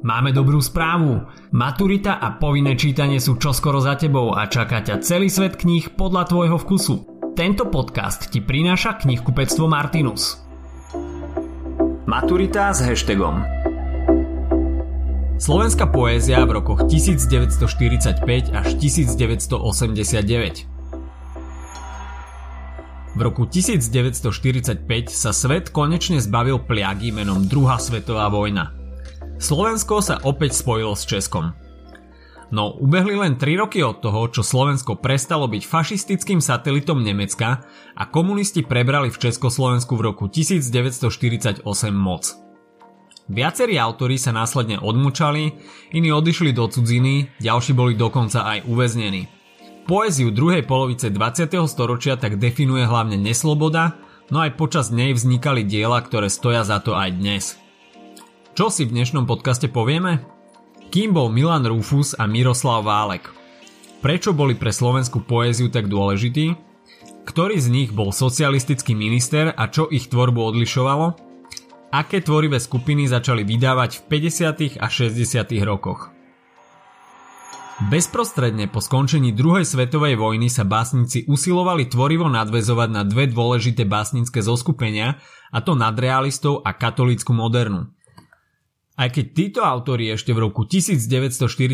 Máme dobrú správu. Maturita a povinné čítanie sú čoskoro za tebou a čaká ťa celý svet kníh podľa tvojho vkusu. Tento podcast ti prináša knihkupectvo Martinus. Maturita s hashtagom. Slovenská poézia v rokoch 1945 až 1989. V roku 1945 sa svet konečne zbavil pliagy menom Druhá svetová vojna. Slovensko sa opäť spojilo s Českom. No ubehli len 3 roky od toho, čo Slovensko prestalo byť fašistickým satelitom Nemecka a komunisti prebrali v Československu v roku 1948 moc. Viacerí autori sa následne odmúčali, iní odišli do cudziny, ďalší boli dokonca aj uväznení. Poéziu druhej polovice 20. storočia tak definuje hlavne nesloboda, no aj počas nej vznikali diela, ktoré stoja za to aj dnes. Čo si v dnešnom podcaste povieme? Kým bol Milan Rúfus a Miroslav Válek? Prečo boli pre slovenskú poéziu tak dôležití? Ktorý z nich bol socialistický minister a čo ich tvorbu odlišovalo? Aké tvorivé skupiny začali vydávať v 50. a 60. rokoch? Bezprostredne po skončení druhej svetovej vojny sa básnici usilovali tvorivo nadväzovať na dve dôležité básnické zoskupenia, a to nadrealistov a katolícku modernu. Aj keď títo autori ešte v roku 1945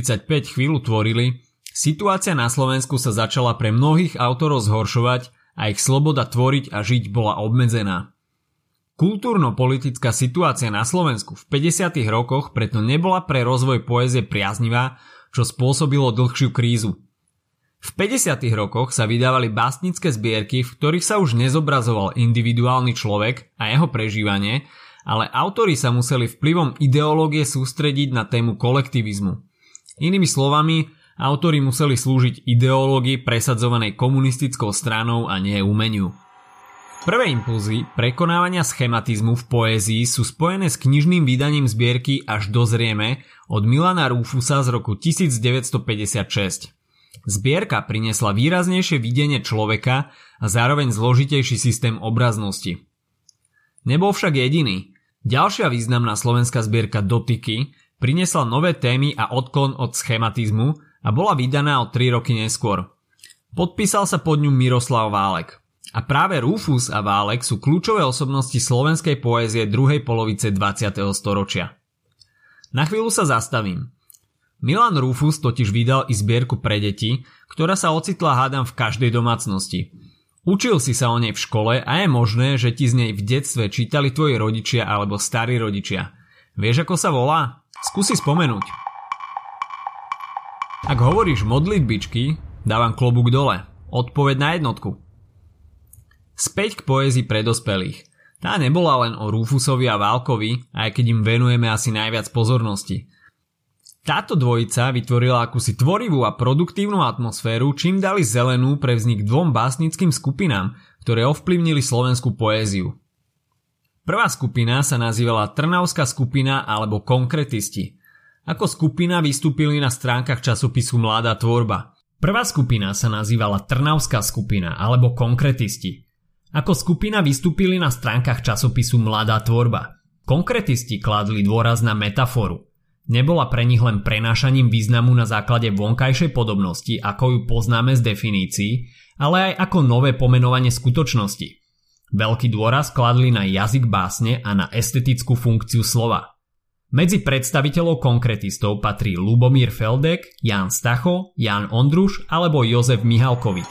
chvíľu tvorili, situácia na Slovensku sa začala pre mnohých autorov zhoršovať a ich sloboda tvoriť a žiť bola obmedzená. Kultúrno-politická situácia na Slovensku v 50. rokoch preto nebola pre rozvoj poézie priaznivá, čo spôsobilo dlhšiu krízu. V 50. rokoch sa vydávali básnické zbierky, v ktorých sa už nezobrazoval individuálny človek a jeho prežívanie, ale autori sa museli vplyvom ideológie sústrediť na tému kolektivizmu. Inými slovami, autori museli slúžiť ideológii presadzovanej komunistickou stranou a nie umeniu. Prvé impulzy prekonávania schematizmu v poézii sú spojené s knižným vydaním zbierky Až dozrieme od Milana Rúfusa z roku 1956. Zbierka priniesla výraznejšie videnie človeka a zároveň zložitejší systém obraznosti. Nebol však jediný. Ďalšia významná slovenská zbierka Dotyky priniesla nové témy a odklon od schematizmu a bola vydaná o 3 roky neskôr. Podpísal sa pod ňu Miroslav Válek. A práve Rúfus a Válek sú kľúčové osobnosti slovenskej poézie druhej polovice 20. storočia. Na chvíľu sa zastavím. Milan Rúfus totiž vydal i zbierku pre deti, ktorá sa ocitla hádam v každej domácnosti. Učil si sa o nej v škole a je možné, že ti z nej v detstve čítali tvoji rodičia alebo starí rodičia. Vieš, ako sa volá? Skúsi spomenúť. Ak hovoríš modlitbičky, dávam klobúk dole. Odpoveď na jednotku. Späť k poézii pre dospelých. Tá nebola len o Rúfusovi a Válkovi, aj keď im venujeme asi najviac pozornosti. Táto dvojica vytvorila akúsi tvorivú a produktívnu atmosféru, čím dali zelenú pre vznik dvom básnickým skupinám, ktoré ovplyvnili slovenskú poéziu. Prvá skupina sa nazývala Trnavská skupina alebo Konkretisti. Ako skupina vystúpili na stránkach časopisu Mladá tvorba. Prvá skupina sa nazývala Trnavská skupina alebo Konkretisti. Ako skupina vystúpili na stránkach časopisu Mladá tvorba. Konkretisti kladli dôraz na metaforu. Nebola pre nich len prenášaním významu na základe vonkajšej podobnosti, ako ju poznáme z definícií, ale aj ako nové pomenovanie skutočnosti. Veľký dôraz kladli na jazyk básne a na estetickú funkciu slova. Medzi predstaviteľov konkretistov patrí Ľubomír Feldek, Ján Stacho, Ján Ondruš alebo Jozef Mihalkovič.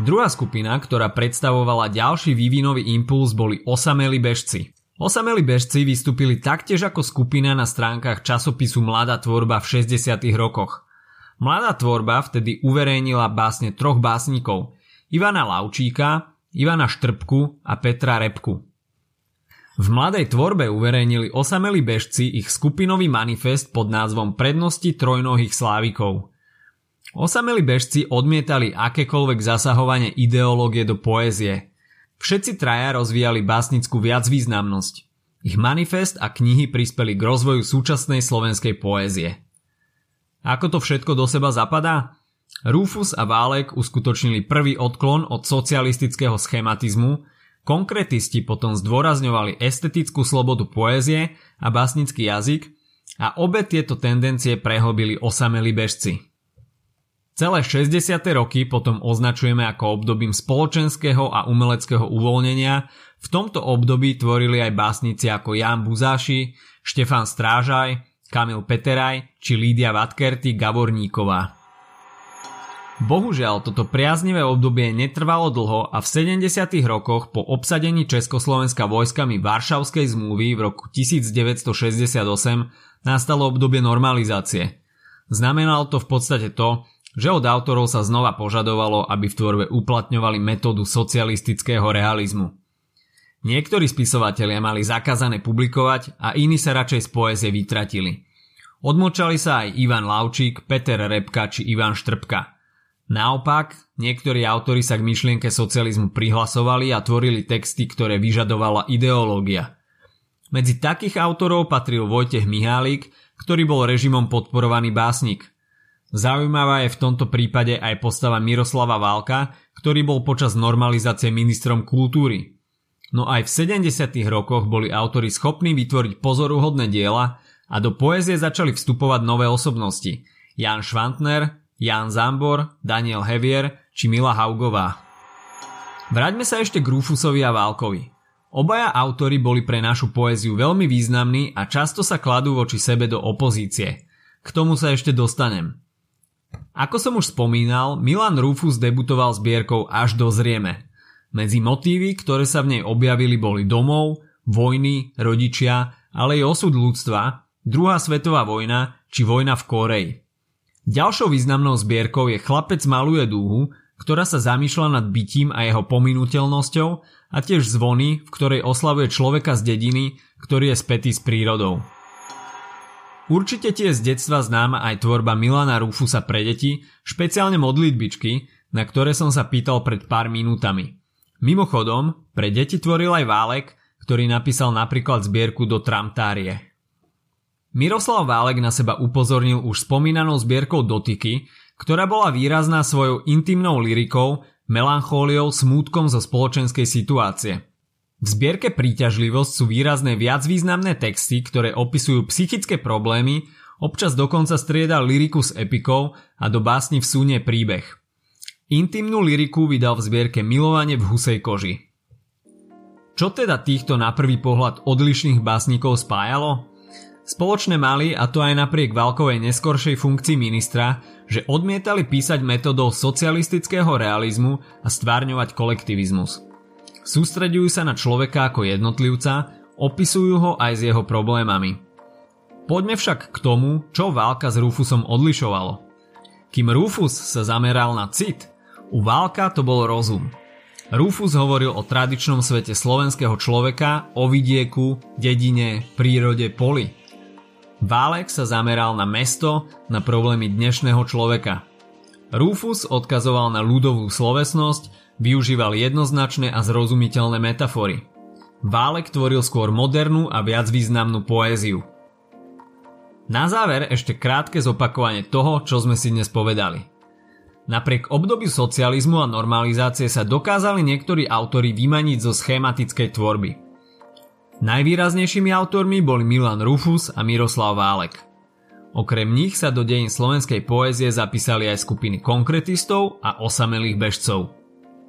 Druhá skupina, ktorá predstavovala ďalší vývinový impuls, boli Osamelí bežci. Osamelí bežci vystúpili taktiež ako skupina na stránkach časopisu Mladá tvorba v 60. rokoch. Mladá tvorba vtedy uverejnila básne 3 básnikov – Ivana Laučíka, Ivana Štrpku a Petra Repku. V Mladej tvorbe uverejnili Osamelí bežci ich skupinový manifest pod názvom Prednosti trojnohých slávikov. Osamelí bežci odmietali akékoľvek zasahovanie ideológie do poézie. Všetci traja rozvíjali básnickú viacvýznamnosť. Ich manifest a knihy prispeli k rozvoju súčasnej slovenskej poézie. Ako to všetko do seba zapadá? Rúfus a Válek uskutočnili prvý odklon od socialistického schematizmu, konkretisti potom zdôrazňovali estetickú slobodu poézie a básnický jazyk A obe tieto tendencie prehlbili Osamelí bežci. Celé 60. roky potom označujeme ako obdobím spoločenského a umeleckého uvoľnenia. V tomto období tvorili aj básnici ako Ján Buzáši, Štefan Strážaj, Kamil Peteraj či Lídia Vatkerti-Gavorníková. Bohužiaľ, toto priaznivé obdobie netrvalo dlho a v 70. rokoch po obsadení Československa vojskami Varšavskej zmluvy v roku 1968 nastalo obdobie normalizácie. Znamenalo to v podstate to, že od autorov sa znova požadovalo, aby v tvorbe uplatňovali metódu socialistického realizmu. Niektorí spisovatelia mali zakázané publikovať a iní sa radšej z poézie vytratili. Odmlčali sa aj Ivan Laučík, Petr Repka či Ivan Štrpka. Naopak, niektorí autori sa k myšlienke socializmu prihlasovali a tvorili texty, ktoré vyžadovala ideológia. Medzi takých autorov patril Vojtech Mihálik, ktorý bol režimom podporovaný básnik. Zaujímavá je v tomto prípade aj postava Miroslava Válka, ktorý bol počas normalizácie ministrom kultúry. No aj v 70. rokoch boli autori schopní vytvoriť pozoruhodné diela a do poézie začali vstupovať nové osobnosti. Ján Švantner, Ján Zambor, Daniel Hevier či Mila Haugová. Vráťme sa ešte k Rúfusovi a Válkovi. Obaja autori boli pre našu poéziu veľmi významní a často sa kladú voči sebe do opozície. K tomu sa ešte dostanem. Ako som už spomínal, Milan Rúfus debutoval zbierkou Až dozrieme. Medzi motívy, ktoré sa v nej objavili, boli domov, vojny, rodičia, ale aj osud ľudstva, Druhá svetová vojna či vojna v Koreji. Ďalšou významnou zbierkou je Chlapec maľuje dúhu, ktorá sa zamýšľa nad bytím a jeho pominuteľnosťou, a tiež Zvony, v ktorej oslavuje človeka z dediny, ktorý je spätý s prírodou. Určite tie z detstva známa aj tvorba Milana Rúfusa pre deti, špeciálne modlitbičky, na ktoré som sa pýtal pred pár minútami. Mimochodom, pre deti tvoril aj Válek, ktorý napísal napríklad zbierku do Tramtárie. Miroslav Válek na seba upozornil už spomínanou zbierkou Dotyky, ktorá bola výrazná svojou intimnou lyrikou, melanchóliou, smútkom zo spoločenskej situácie. V zbierke Príťažlivosť sú výrazné viac významné texty, ktoré opisujú psychické problémy, občas dokonca strieda lyriku s epikou a do básni vsunie príbeh. Intimnú lyriku vydal v zbierke Milovanie v husej koži. Čo teda týchto na prvý pohľad odlišných básnikov spájalo? Spoločne mali, a to aj napriek Válkovej neskoršej funkcii ministra, že odmietali písať metodou socialistického realizmu a stvárňovať kolektivizmus. Sústreďujú sa na človeka ako jednotlivca, opisujú ho aj s jeho problémami. Poďme však k tomu, čo Válka s Rúfusom odlišovalo. Kým Rúfus sa zameral na cit, u Válka to bol rozum. Rúfus hovoril o tradičnom svete slovenského človeka, o vidieku, dedine, prírode, poli. Válek sa zameral na mesto, na problémy dnešného človeka. Rúfus odkazoval na ľudovú slovesnosť, využíval jednoznačné a zrozumiteľné metafory. Válek tvoril skôr modernú a viac významnú poéziu. Na záver ešte krátke zopakovanie toho, čo sme si dnes povedali. Napriek obdobiu socializmu a normalizácie sa dokázali niektorí autori vymaniť zo schématickej tvorby. Najvýraznejšími autormi boli Milan Rúfus a Miroslav Válek. Okrem nich sa do dejín slovenskej poézie zapísali aj skupiny konkretistov a osamelých bežcov.